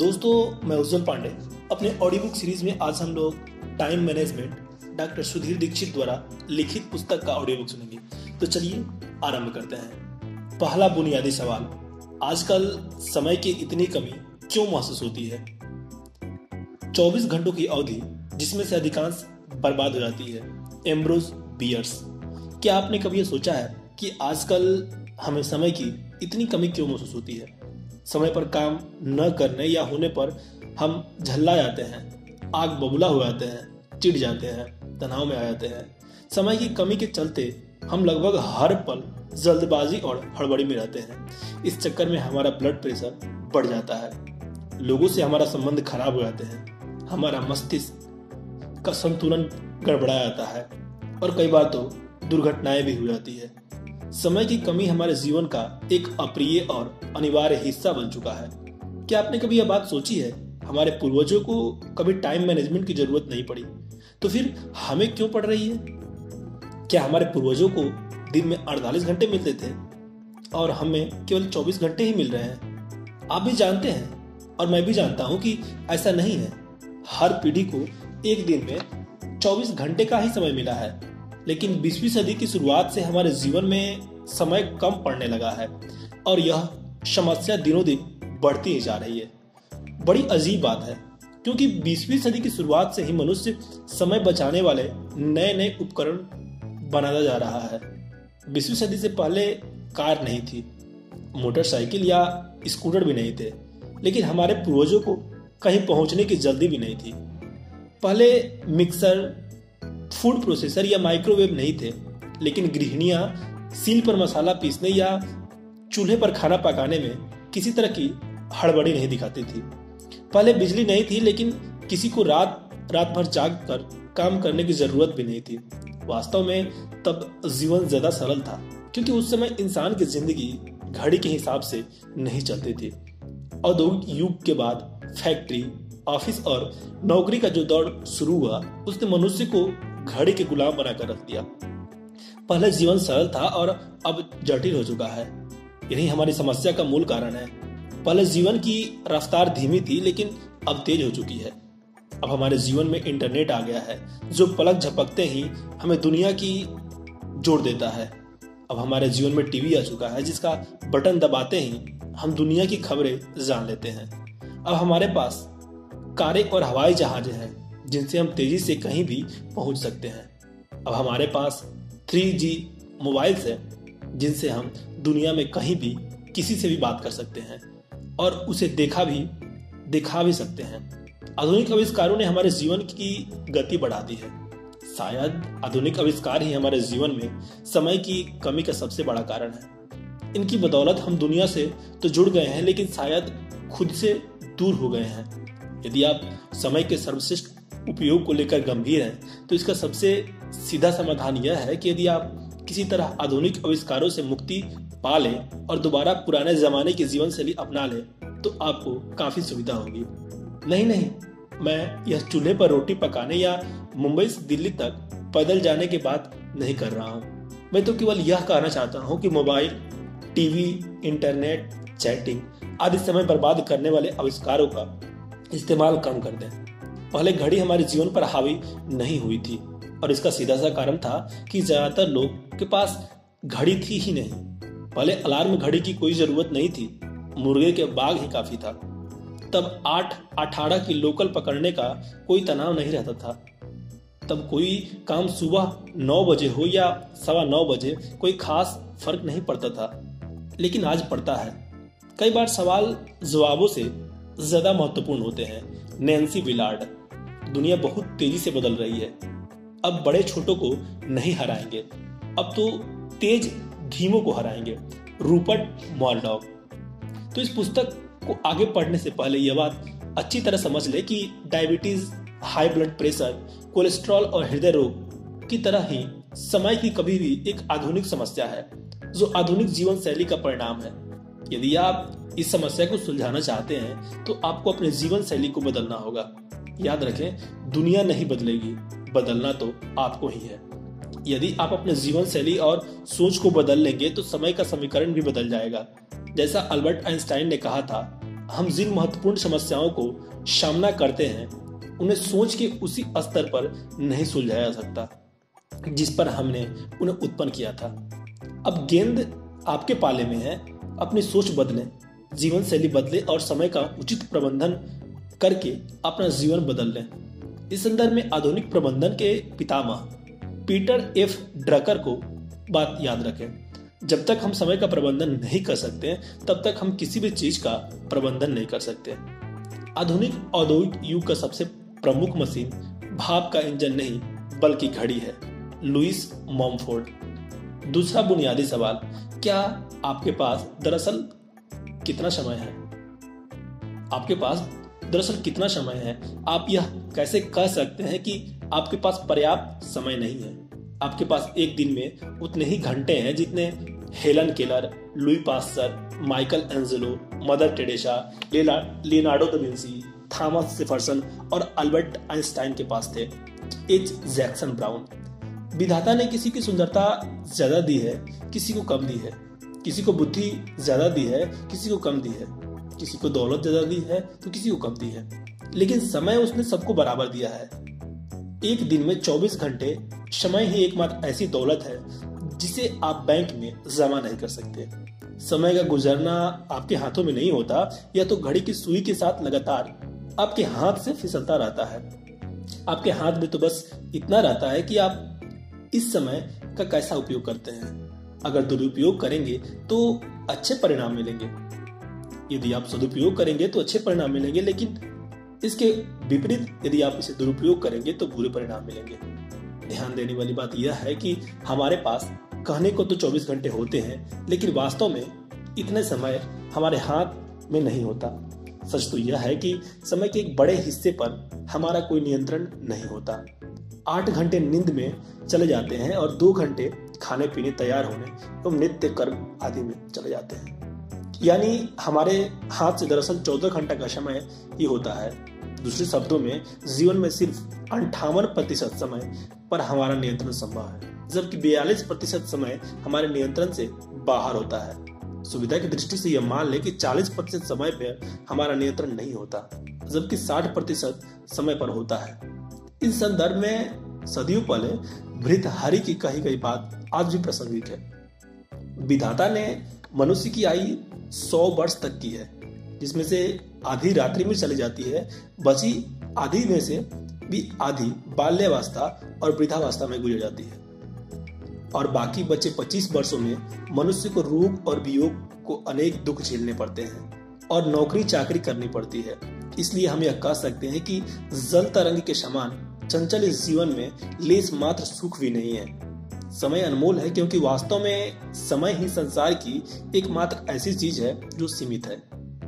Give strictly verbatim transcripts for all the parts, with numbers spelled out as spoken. दोस्तों, मैं उज्ज्वल पांडे। अपने ऑडियो बुक सीरीज में आज हम लोग time management doctor Sudhir Dixit द्वारा लिखित पुस्तक का ऑडियो बुक सुनेंगे। तो चलिए आरंभ करते हैं। पहला बुनियादी सवाल, आजकल समय की इतनी कमी क्यों महसूस होती है? चौबीस घंटों की अवधि जिसमें से अधिकांश बर्बाद हो जाती है। Ambrose Bierce. क्या आपने कभी सोचा है कि आजकल हमें समय की इतनी कमी क्यों महसूस होती है? समय पर काम न करने या होने पर हम झल्ला जाते हैं, आग बबूला हो जाते हैं, चिढ़ जाते हैं, तनाव में आ जाते हैं। समय की कमी के चलते हम लगभग हर पल जल्दबाजी और हड़बड़ी में रहते हैं। इस चक्कर में हमारा ब्लड प्रेशर बढ़ जाता है, लोगों से हमारा संबंध खराब हो जाते हैं, हमारा मस्तिष्क का संतुलन गड़बड़ा जाता है और कई बार तो दुर्घटनाएं भी हो जाती है। समय की कमी हमारे जीवन का एक अप्रिय और अनिवार्य हिस्सा बन चुका है। क्या आपने कभी यह बात सोची है, हमारे पूर्वजों को कभी टाइम मैनेजमेंट की जरूरत नहीं पड़ी, तो फिर हमें क्यों पड़ रही है? क्या हमारे पूर्वजों को दिन में अड़तालीस घंटे मिलते थे और हमें केवल चौबीस घंटे ही मिल रहे हैं? आप भी जानते हैं और मैं भी जानता हूँ कि ऐसा नहीं है। हर पीढ़ी को एक दिन में चौबीस घंटे का ही समय मिला है, लेकिन बीसवीं सदी की शुरुआत से हमारे जीवन में समय कम पड़ने लगा है और यह समस्या दिनों दिन बढ़ती ही जा रही है। बड़ी अजीब बात है, क्योंकि बीसवीं सदी की शुरुआत से ही मनुष्य समय बचाने वाले नए नए उपकरण बनाता जा रहा है। बीसवीं सदी से पहले कार नहीं थी, मोटरसाइकिल या स्कूटर भी नहीं थे, लेकिन हमारे पूर्वजों को कहीं पहुंचने की जल्दी भी नहीं थी। पहले मिक्सर, फूड प्रोसेसर या माइक्रोवेव नहीं थे, लेकिन गृहिणियां सील पर मसाला पीसने या चूल्हे पर खाना पकाने में किसी तरह की हड़बड़ी नहीं दिखाती थी। पहले बिजली नहीं थी, लेकिन किसी को रात रात भर जाग कर काम करने की जरूरत भी नहीं थी। वास्तव में तब जीवन ज्यादा सरल था, क्योंकि उस समय इंसान की जिंदगी घड़ी के हिसाब से नहीं चलती थी। औद्योगिक युग के बाद फैक्ट्री, ऑफिस और नौकरी का जो दौर शुरू हुआ, उसने मनुष्य को घड़ी के गुलाम बनाकर रख दिया। पहले जीवन सरल था और अब जटिल हो चुका है। यही हमारी समस्या का मूल कारण है। पहले जीवन की रफ्तार धीमी थी, लेकिन अब तेज हो चुकी है। अब हमारे जीवन में इंटरनेट आ गया है, जो पलक झपकते ही हमें दुनिया की जोड़ देता है। अब हमारे जीवन में टीवी आ चुका है, जिसका बटन दबाते ही हम दुनिया की खबरें जान लेते हैं। अब हमारे पास कारें और हवाई जहाज हैं, जिनसे हम तेजी से कहीं भी पहुंच सकते हैं। अब हमारे पास थ्री जी मोबाइल्स हैं, जिनसे हम दुनिया में कहीं भी किसी से भी बात कर सकते हैं और उसे देखा भी दिखा भी सकते हैं। आधुनिक आविष्कारों ने हमारे जीवन की गति बढ़ा दी है। शायद आधुनिक आविष्कार ही हमारे जीवन में समय की कमी का सबसे बड़ा कारण है। इनकी बदौलत हम दुनिया से तो जुड़ गए हैं, लेकिन शायद खुद से दूर हो गए हैं। यदि आप समय के सर्वश्रेष्ठ उपयोग को लेकर गंभीर हैं, तो इसका सबसे सीधा समाधान यह है कि यदि आप किसी तरह आधुनिक आविष्कारों से मुक्ति पा लें और दोबारा पुराने जमाने की जीवन शैली अपना लें, तो आपको काफी सुविधा होगी। नहीं नहीं, मैं यह चूल्हे पर रोटी पकाने या मुंबई से दिल्ली तक पैदल जाने की बात नहीं कर रहा हूँ। मैं तो केवल यह कहना चाहता हूँ कि मोबाइल, टीवी, इंटरनेट, चैटिंग आदि समय बर्बाद करने वाले आविष्कारों का इस्तेमाल कम कर दें। पहले घड़ी हमारे जीवन पर हावी नहीं हुई थी और इसका सीधा सा कारण था कि ज्यादातर लोग के पास घड़ी थी ही नहीं। पहले अलार्म घड़ी की कोई जरूरत नहीं थी, मुर्गे के बाग ही काफी था। तब आठ अठारह की लोकल पकड़ने का कोई तनाव नहीं रहता था। तब कोई काम सुबह नौ बजे हो या सवा नौ बजे, कोई खास फर्क नहीं पड़ता था, लेकिन आज पड़ता है। कई बार सवाल जवाबों से ज्यादा महत्वपूर्ण होते हैं। Nancy Willard. दुनिया बहुत तेजी से बदल रही है, अब बड़े छोटों को नहीं हराएंगे, अब तो तेज धीमों को हराएंगे। Rupert Murdoch. तो इस पुस्तक को आगे पढ़ने से पहले यह बात अच्छी तरह समझ ले कि diabetes, high blood pressure, cholesterol और हृदय रोग की तरह ही समय की कभी भी एक आधुनिक समस्या है, जो आधुनिक जीवन शैली का परिणाम है। यदि आप इस समस्या को सुलझाना चाहते हैं, तो आपको अपने जीवन शैली को बदलना होगा। याद रखें, दुनिया नहीं बदलेगी, बदलना तो आपको ही है। यदि आप अपने जीवन शैली और सोच को बदल लेंगे, तो समय का समीकरण भी बदल जाएगा। जैसा अल्बर्ट आइंस्टाइन ने कहा था, हम जिन महत्वपूर्ण समस्याओं को सामना करते हैं उन्हें सोच के उसी स्तर पर नहीं सुलझाया जा सकता जिस पर हमने उन्हें उत्पन्न किया था। अब गेंद आपके पाले में है, अपनी सोच बदलें, जीवन शैली बदलें और समय का उचित प्रबंधन करके अपना जीवन बदल लें। इस संदर्भ में आधुनिक प्रबंधन के पितामह पीटर एफ ड्रकर को बात याद रखें, जब तक हम समय का प्रबंधन नहीं कर सकते तब तक हम किसी भी चीज का प्रबंधन नहीं कर सकते। आधुनिक औद्योगिक युग का सबसे प्रमुख मशीन भाप का इंजन नहीं बल्कि घड़ी है, लुईस मोमफोर्ड। दूसरा बुनियादी सवाल, क्या आपके पास दरअसल कितना समय है? आपके पास दरअसल कितना समय है? आप यह कैसे कह सकते हैं कि आपके पास पर्याप्त समय नहीं है? आपके पास एक दिन में उतने ही घंटे हैं जितने Helen Keller, Louis Pasteur, Michelangelo, Mother Teresa, Leonardo da Vinci, Thomas Jefferson और अल्बर्ट आइंस्टाइन के पास थे। H Jackson Brown. विधाता ने किसी की सुंदरता ज्यादा दी है, किसी को कम दी है, किसी को बुद्धि ज्यादा दी है, किसी को कम दी है, किसी को दौलत ज्यादा दी है तो किसी को कम दी है, लेकिन समय उसने सबको बराबर दिया है। एक दिन में चौबीस घंटे समय ही एकमात्र ऐसी दौलत है जिसे आप बैंक में जमा नहीं कर सकते। समय का गुजरना आपके हाथों में नहीं होता, या तो घड़ी की सुई के साथ लगातार आपके हाथ से फिसलता रहता है। आपके हाथ में तो बस इतना रहता है कि आप इस समय का कैसा उपयोग करते हैं। अगर दुरुपयोग करेंगे तो अच्छे परिणाम मिलेंगे, यदि आप सदुपयोग करेंगे तो अच्छे परिणाम मिलेंगे, लेकिन इसके विपरीत यदि आप इसे दुरुपयोग करेंगे तो बुरे परिणाम मिलेंगे। ध्यान देने वाली बात यह है कि हमारे पास कहने को तो चौबीस घंटे होते हैं, लेकिन वास्तव में इतने समय हमारे हाथ में नहीं होता। सच तो यह है कि समय के एक बड़े हिस्से पर हमारा कोई नियंत्रण नहीं होता। आठ घंटे नींद में चले जाते हैं और दो घंटे खाने पीने, तैयार होने एवं तो नित्य कर्म आदि में चले जाते हैं। यानी हमारे हाथ से दरअसल चौदह घंटा का समय ही होता है। दूसरे शब्दों में, जीवन में सिर्फ अंठावन प्रतिशत समय पर हमारा नियंत्रण संभव है, जबकि बयालीस प्रतिशत समय हमारे नियंत्रण से बाहर होता है। सुविधा की दृष्टि से यह मान लें कि चालीस प्रतिशत समय पर हमारा नियंत्रण नहीं होता, जबकि साठ प्रतिशत समय पर होता है। इस संदर्भ में सदियों पहले भृर्तहरि की कही गई बात आज भी प्रासंगिक है। विधाता ने मनुष्य की आयु सौ वर्ष तक की है, जिसमें से आधी रात्रि में चली जाती है, बची आधी में से भी आधी बाल्यावस्था और वृद्धावस्था में गुजर जाती है, और बाकी बचे पच्चीस वर्षों में मनुष्य को रोग और वियोग को अनेक दुख झेलने पड़ते हैं और नौकरी चाकरी करनी पड़ती है। इसलिए हम यह कह सकते हैं कि जल तरंग के समान चंचल इस जीवन में लेस मात्र सुख भी नहीं है। समय अनमोल है, क्योंकि वास्तव में समय ही संसार की एकमात्र ऐसी चीज है जो सीमित है।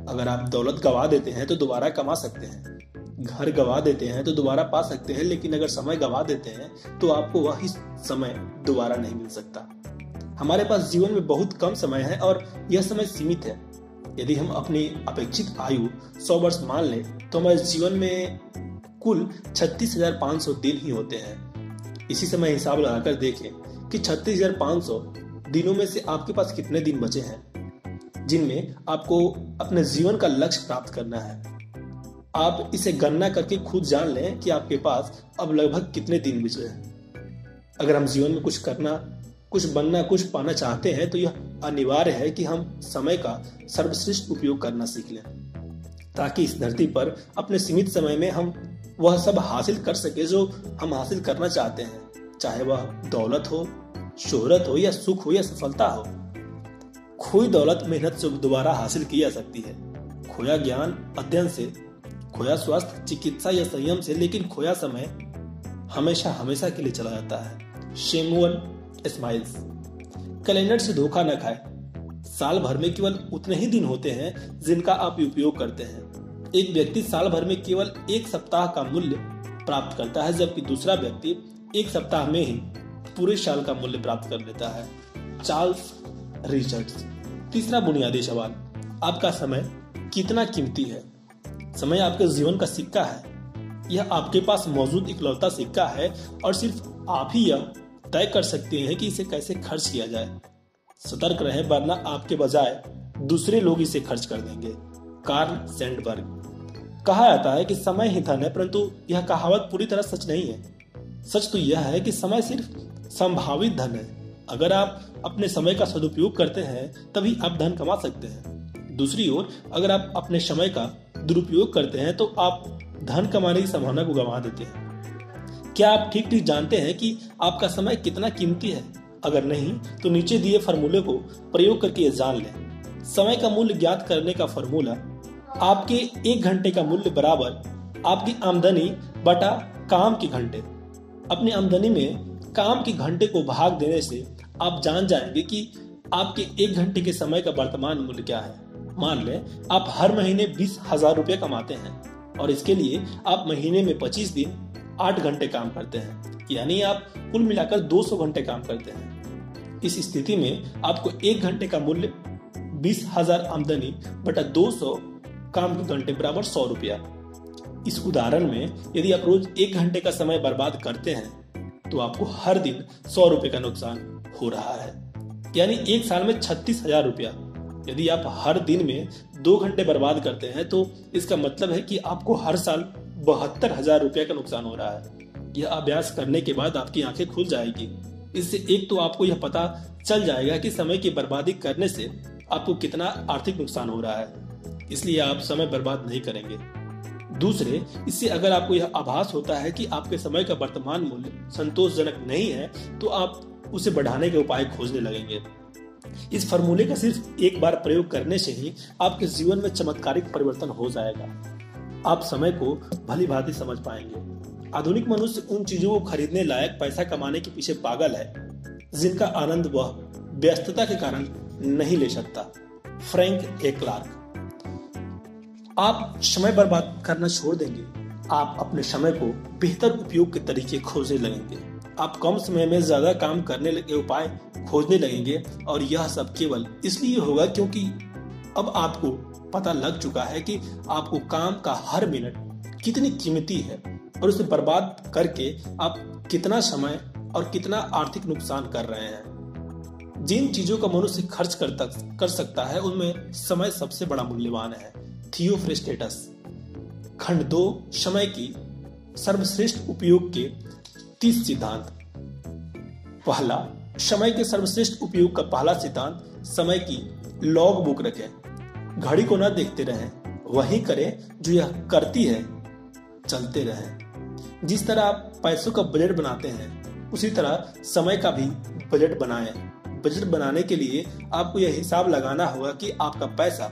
अगर आप दौलत गवा देते हैं तो दोबारा कमा सकते हैं, घर गवा देते हैं तो दोबारा पा सकते हैं, लेकिन अगर समय गवा देते हैं तो आपको वही समय दोबारा नहीं मिल सकता। हमारे पास जीवन में बहुत कम समय है और यह समय सीमित है। यदि हम अपनी अपेक्षित आयु सौ वर्ष मान लें तो हमारे जीवन में कुल छत्तीस हज़ार पाँच सौ दिन ही होते हैं। इसी समय हिसाब लगाकर देखें कि छत्तीस हज़ार पाँच सौ दिनों में से आपके पास कितने दिन बचे हैं जिनमें आपको अपने जीवन का लक्ष्य प्राप्त करना है। आप इसे गणना करके खुद जान लें कि आपके पास अब लगभग कितने दिन बचे हैं। अगर हम जीवन में कुछ करना, कुछ बनना, कुछ पाना चाहते हैं तो यह अनिवार्य है कि हम समय का सर्वश्रेष्ठ उपयोग करना सीख लें, ताकि इस धरती पर अपने सीमित समय में हम वह सब हासिल कर सके जो हम हासिल करना चाहते हैं, चाहे वह दौलत हो, शोहरत हो, या सुख हो, या सफलता हो। खोई दौलत मेहनत से दोबारा हासिल की जा सकती है, खोया ज्ञान अध्ययन से, खोया स्वास्थ्य चिकित्सा या संयम से, लेकिन खोया समय हमेशा हमेशा के लिए चला जाता है। Samuel smiles. कैलेंडर से धोखा न खाएं। साल भर में केवल उतने ही दिन होते हैं जिनका आप उपयोग करते हैं। एक व्यक्ति साल भर में केवल एक सप्ताह का मूल्य प्राप्त करता है, जबकि दूसरा व्यक्ति एक सप्ताह में ही पूरे साल का मूल्य प्राप्त कर लेता है। Charles Richards. तीसरा बुनियादी सवाल, आपका समय कितना कीमती है? समय आपके जीवन का सिक्का है। यह आपके पास मौजूद इकलौता सिक्का है और सिर्फ आप ही यह तय कर सकते हैं कि इसे कैसे खर्च किया जाए। सतर्क रहें, वरना आपके बजाय दूसरे लोग इसे खर्च कर देंगे। Carl Sandburg. कहा जाता है कि समय ही धन है, परंतु यह कहावत पूरी तरह सच नहीं है। सच तो यह है कि समय सिर्फ संभावित धन है। अगर आप अपने समय का सदुपयोग करते हैं तभी आप धन कमा सकते हैं। दूसरी ओर अगर आप अपने समय का दुरुपयोग करते हैं तो आप धन कमाने की संभावना को गंवा देते हैं। क्या आप ठीक ठीक जानते हैं कि आपका समय कितना कीमती है? अगर नहीं तो नीचे दिए फार्मूले को प्रयोग करके जान लें। समय का मूल्य ज्ञात करने का फार्मूला, आपके एक घंटे का मूल्य बराबर आपकी आमदनी बटा काम के घंटे। अपनी आमदनी में काम के घंटे को भाग देने से आप जान जाएंगे कि आपके एक घंटे के समय का वर्तमान मूल्य क्या है। मान लें आप हर महीने बीस हजार रुपये कमाते हैं और इसके लिए आप महीने में पच्चीस दिन आठ घंटे काम करते हैं, यानी आप कुल मिलाकर दो सौ घंटे काम करते हैं। इस स्थिति में आपको एक घंटे का मूल्य बीस हजार आमदनी बटा दो सौ काम के घंटे बराबर सौ रुपया। इस उदाहरण में यदि आप रोज एक घंटे का समय बर्बाद करते हैं तो आपको हर दिन सौ रुपए का नुकसान हो रहा है, यानी एक साल में छत्तीस हजार रुपया। यदि आप हर दिन में दो घंटे बर्बाद करते हैं तो इसका मतलब है कि आपको हर साल बहत्तर हजार रुपया का नुकसान हो रहा है। यह अभ्यास करने के बाद आपकी आंखें खुल जाएगी। इससे एक तो आपको यह पता चल जाएगा कि समय की बर्बादी करने से आपको कितना आर्थिक नुकसान हो रहा है, इसलिए आप समय बर्बाद नहीं करेंगे। दूसरे, इससे अगर आपको यह आभास होता है कि आपके समय का वर्तमान मूल्य संतोषजनक नहीं है तो आप उसे बढ़ाने के उपाय खोजने लगेंगे। इस फॉर्मूले का सिर्फ एक बार प्रयोग करने से ही आपके जीवन में चमत्कारिक परिवर्तन हो जाएगा। आप समय को भली भांति समझ पाएंगे। आधुनिक मनुष्य उन चीजों को खरीदने लायक पैसा कमाने के पीछे पागल है जिनका आनंद वह व्यस्तता के कारण नहीं ले सकता। Frank A Clark. आप समय बर्बाद करना छोड़ देंगे। आप अपने समय को बेहतर उपयोग के तरीके खोजने लगेंगे। आप कम समय में ज्यादा काम करने के उपाय खोजने लगेंगे और यह सब केवल इसलिए होगा क्योंकि अब आपको पता लग चुका है कि आपको काम का हर मिनट कितनी कीमती है और उसे बर्बाद करके आप कितना समय और कितना आर्थिक नुकसान कर रहे हैं। जिन चीजों का मनुष्य खर्च करता कर सकता है उनमें समय सबसे बड़ा मूल्यवान है। थियोफ्रेस्टेटस खंड दो, समय की सर्वश्रेष्ठ उपयोग के तीस सिद्धांत। पहला, समय के सर्वश्रेष्ठ उपयोग का पहला सिद्धांत, समय की लॉग बुक रखें। घड़ी को न देखते रहें, वही करें जो यह करती है, चलते रहें। जिस तरह आप पैसों का बजट बनाते हैं उसी तरह समय का भी बजट बनाएं। बजट बनाने के लिए आपको यह हिसाब लगाना होगा कि आपका पैसा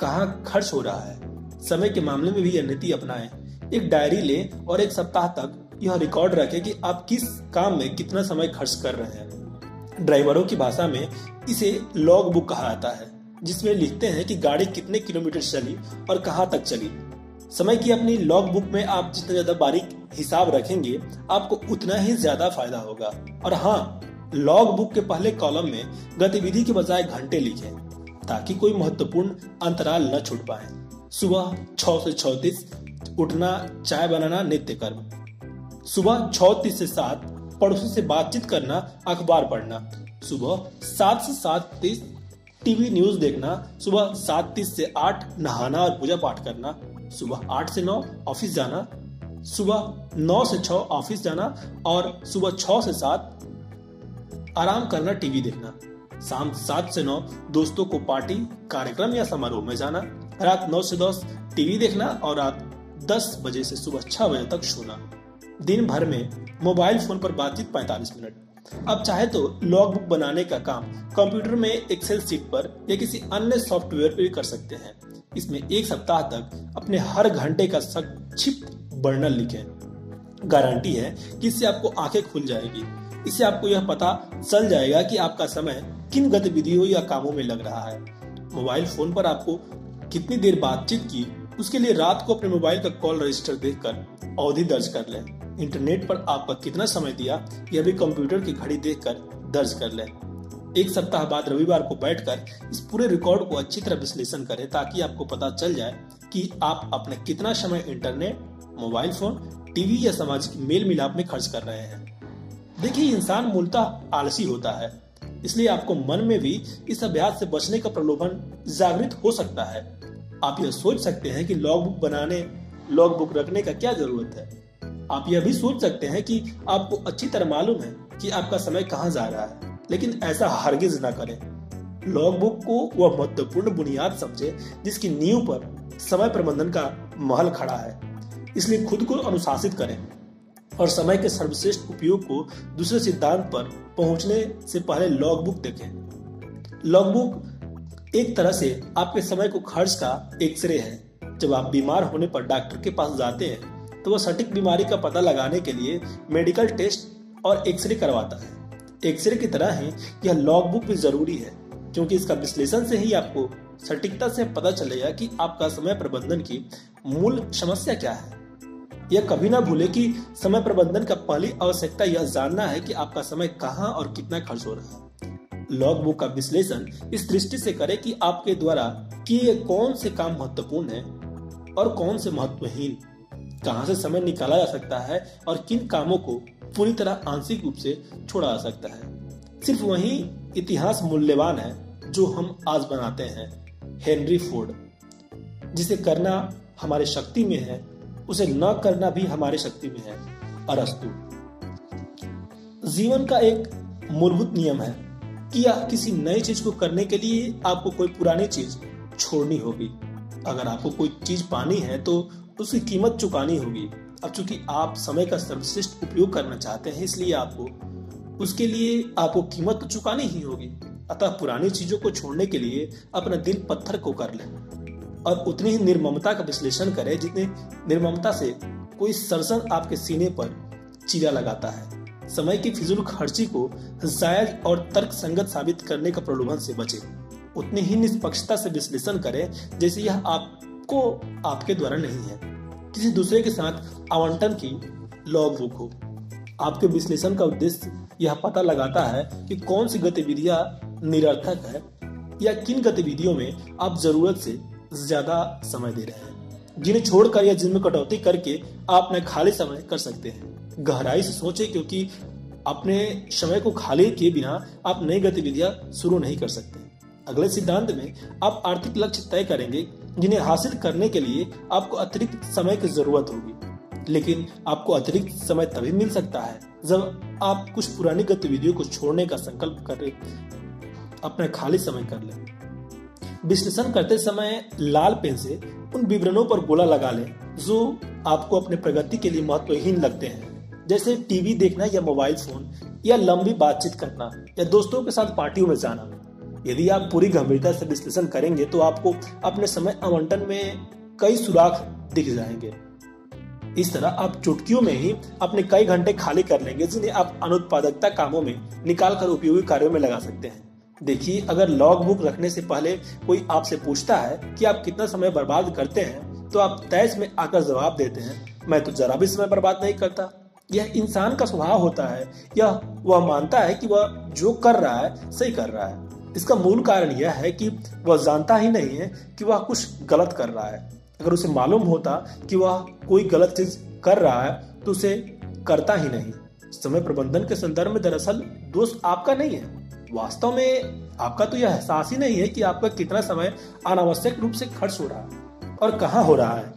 कहाँ खर्च हो रहा है। समय के मामले में भी यह नीति अपनाएं। एक डायरी लें और एक सप्ताह तक यह रिकॉर्ड रखें कि आप किस काम में कितना समय खर्च कर रहे हैं। ड्राइवरों की भाषा में इसे लॉग बुक कहा जाता है, जिसमें लिखते हैं कि गाड़ी कितने किलोमीटर चली और कहाँ तक चली। समय की अपनी लॉग बुक में आप जितना ज्यादा बारीक हिसाब रखेंगे आपको उतना ही ज्यादा फायदा होगा। और हाँ, लॉग बुक के पहले कॉलम में गतिविधि के बजाय घंटे लिखें ताकि कोई महत्वपूर्ण अंतराल न छूट पाए। सुबह छह से छत्तीस उठना, चाय बनाना नित्य कर्म। सुबह छह तीस से सात पड़ोसी से बातचीत करना, अखबार पढ़ना। सुबह सात से सात तीस टीवी न्यूज देखना। सुबह सात तीस से आठ नहाना और पूजा पाठ करना। सुबह आठ से नौ ऑफिस जाना। सुबह नौ से छह ऑफिस जाना और सुबह छह से सात आराम करना, टीवी देखना। शाम सात से नौ दोस्तों को पार्टी, कार्यक्रम या समारोह में जाना। रात नौ से दस टीवी देखना और रात दस बजे से सुबह छह बजे तक सोना। दिन भर में मोबाइल फोन पर बातचीत पैंतालीस मिनट। अब चाहे तो लॉग बुक बनाने का काम कंप्यूटर में एक्सेल शीट पर या किसी अन्य सॉफ्टवेयर पर भी कर सकते हैं। इसमें एक सप्ताह तक अपने हर घंटे का संक्षिप्त वर्णन लिखें। गारंटी है कि इससे आपको आंखें खुल जाएगी। इससे आपको यह पता चल जाएगा कि आपका समय किन गतिविधियों या कामों में लग रहा है। मोबाइल फोन पर आपको कितनी देर बातचीत की, उसके लिए रात को अपने मोबाइल का कॉल रजिस्टर देखकर अवधि दर्ज कर लें। इंटरनेट पर आपका कितना समय दिया यह भी कंप्यूटर की घड़ी देखकर दर्ज कर लें। एक सप्ताह बाद रविवार को बैठकर इस पूरे रिकॉर्ड को अच्छी तरह विश्लेषण करें ताकि आपको पता चल जाए कि आप अपने कितना समय इंटरनेट, मोबाइल फोन, टीवी या सामाजिक मेल मिलाप में खर्च कर रहे हैं। देखिए, इंसान मूलतः आलसी होता है, इसलिए आपको मन में भी इस अभ्यास से बचने का प्रलोभन जागृत हो सकता है। आप यह सोच सकते हैं कि लॉग बुक बनाने लॉग बुक रखने का क्या जरूरत है। आप यह भी सोच सकते हैं कि आपको अच्छी तरह मालूम है कि आपका समय कहाँ जा रहा है, लेकिन ऐसा हरगिज ना करें। लॉग बुक को वह महत्वपूर्ण बुनियाद समझे जिसकी नींव पर समय प्रबंधन का महल खड़ा है। इसलिए खुद को अनुशासित करें और समय के सर्वश्रेष्ठ उपयोग को दूसरे सिद्धांत पर पहुंचने से पहले लॉग बुक देखें। लॉग बुक एक तरह से आपके समय को खर्च का एक्सरे है। जब आप बीमार होने पर डॉक्टर के पास जाते हैं तो वह सटीक बीमारी का पता लगाने के लिए मेडिकल टेस्ट और एक्सरे करवाता है। एक्सरे की तरह ही यह लॉग बुक भी जरूरी है, क्योंकि इसका विश्लेषण से ही आपको सटीकता से पता चलेगा कि आपका समय प्रबंधन की मूल समस्या क्या है। यह कभी ना भूले कि समय प्रबंधन का पहली आवश्यकता यह जानना है कि आपका समय कहाँ और कितना खर्च हो रहा है। लॉग बुक का विश्लेषण इस दृष्टि से करें कि आपके द्वारा किए कौन से काम महत्वपूर्ण हैं और कौन से महत्वहीन, कहाँ से समय निकाला जा सकता है और किन कामों को पूरी तरह आंशिक रूप से छोड़ा जा सकता है। सिर्फ वही इतिहास मूल्यवान है जो हम आज बनाते हैं। हेनरी फोर्ड, जिसे करना हमारे शक्ति में है उसे न करना भी हमारे शक्ति में है। अरस्तु। जीवन का एक मूलभूत नियम है कि यह किसी नई चीज को करने के लिए आपको कोई पुरानी चीज छोड़नी होगी। अगर आपको कोई चीज पानी है तो उसकी कीमत चुकानी होगी। अब चूंकि आप समय का सर्वश्रेष्ठ उपयोग करना चाहते हैं, इसलिए आपको उसके लिए आपको कीमत तो चुकानी ही होगी। अतः पुरानी चीजों को छोड़ने के लिए अपना दिल पत्थर को कर लें और उतनी ही निर्ममता का विश्लेषण करें जितने निर्ममता से कोई सरसन आपके सीने पर चीरा लगाता है। समय की फिजूल खर्ची को जायज और तर्क संगत साबित करने का प्रलोभन से बचें। उतनी ही निष्पक्षता से विश्लेषण करें जैसे यह आपको आपके द्वारा नहीं है किसी दूसरे के साथ आवंटन की लॉग बुक हो। आपके विश्लेषण का उद्देश्य यह पता लगाता है कि कौन सी गतिविधियां निरर्थक है या किन गतिविधियों में आप जरूरत से ज्यादा समय दे रहे हैं, जिन्हें छोड़कर या जिनमें कटौती करके आप न खाली समय कर सकते हैं। गहराई से सोचें, क्योंकि अपने समय को खाली किए बिना आप नई गतिविधियां शुरू नहीं कर सकते। अगले सिद्धांत में आप आर्थिक लक्ष्य तय करेंगे जिन्हें हासिल करने के लिए आपको अतिरिक्त समय की जरूरत होगी, लेकिन आपको अतिरिक्त समय तभी मिल सकता है जब आप कुछ पुरानी गतिविधियों को छोड़ने का संकल्प करें, अपना खाली समय कर लें। विश्लेषण करते समय लाल पेन से उन विवरणों पर गोला लगा लें जो आपको अपने प्रगति के लिए महत्वहीन लगते हैं, जैसे टीवी देखना या मोबाइल फोन या लंबी बातचीत करना या दोस्तों के साथ पार्टियों में जाना। यदि आप पूरी गंभीरता से विश्लेषण करेंगे तो आपको अपने समय आवंटन में कई सुराख दिख जाएंगे। इस तरह आप चुटकियों में ही अपने कई घंटे खाली कर लेंगे जिन्हें आप अनुत्पादकता कामों में निकाल कर उपयोगी कार्यों में लगा सकते हैं। देखिए, अगर लॉग बुक रखने से पहले कोई आपसे पूछता है कि आप कितना समय बर्बाद करते हैं तो आप तैश में आकर जवाब देते हैं, मैं तो जरा भी समय बर्बाद नहीं करता। यह इंसान का स्वभाव होता है। यह वह मानता है कि वह जो कर रहा है सही कर रहा है। इसका मूल कारण यह है कि वह जानता ही नहीं है कि वह कुछ गलत कर रहा है। अगर उसे मालूम होता कि वह कोई गलत चीज कर रहा है तो उसे करता ही नहीं। समय प्रबंधन के संदर्भ में दरअसल दोष आपका नहीं है। वास्तव में आपका तो यह एहसास ही नहीं है कि आपका कितना समय अनावश्यक रूप से खर्च हो रहा है और कहाँ हो रहा है।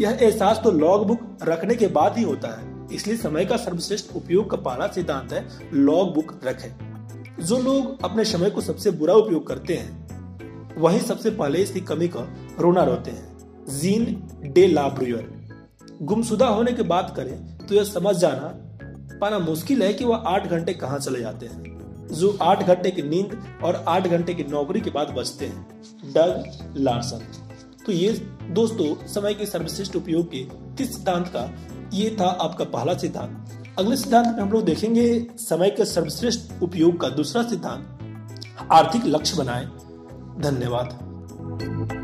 यह एहसास तो लॉग बुक रखने के बाद ही होता है। इसलिए समय का सर्वश्रेष्ठ उपयोग का पहला सिद्धांत है लॉग बुक रखें। जो लोग अपने समय को सबसे बुरा उपयोग करते हैं वही सबसे पहले इसकी कमी का रोना रोते हैं। जीन दे ला ब्रुयेर। गुमशुदा होने की बात करें तो यह समझ जाना पाना मुश्किल है कि वह आठ घंटे कहाँ चले जाते हैं जो आठ घंटे की नींद और आठ घंटे की नौकरी के बाद बचते हैं। Doug Larson. तो ये दोस्तों समय के सर्वश्रेष्ठ उपयोग के तीस सिद्धांत का ये था आपका पहला सिद्धांत। अगले सिद्धांत में हम लोग देखेंगे समय के सर्वश्रेष्ठ उपयोग का दूसरा सिद्धांत, आर्थिक लक्ष्य बनाएं। धन्यवाद।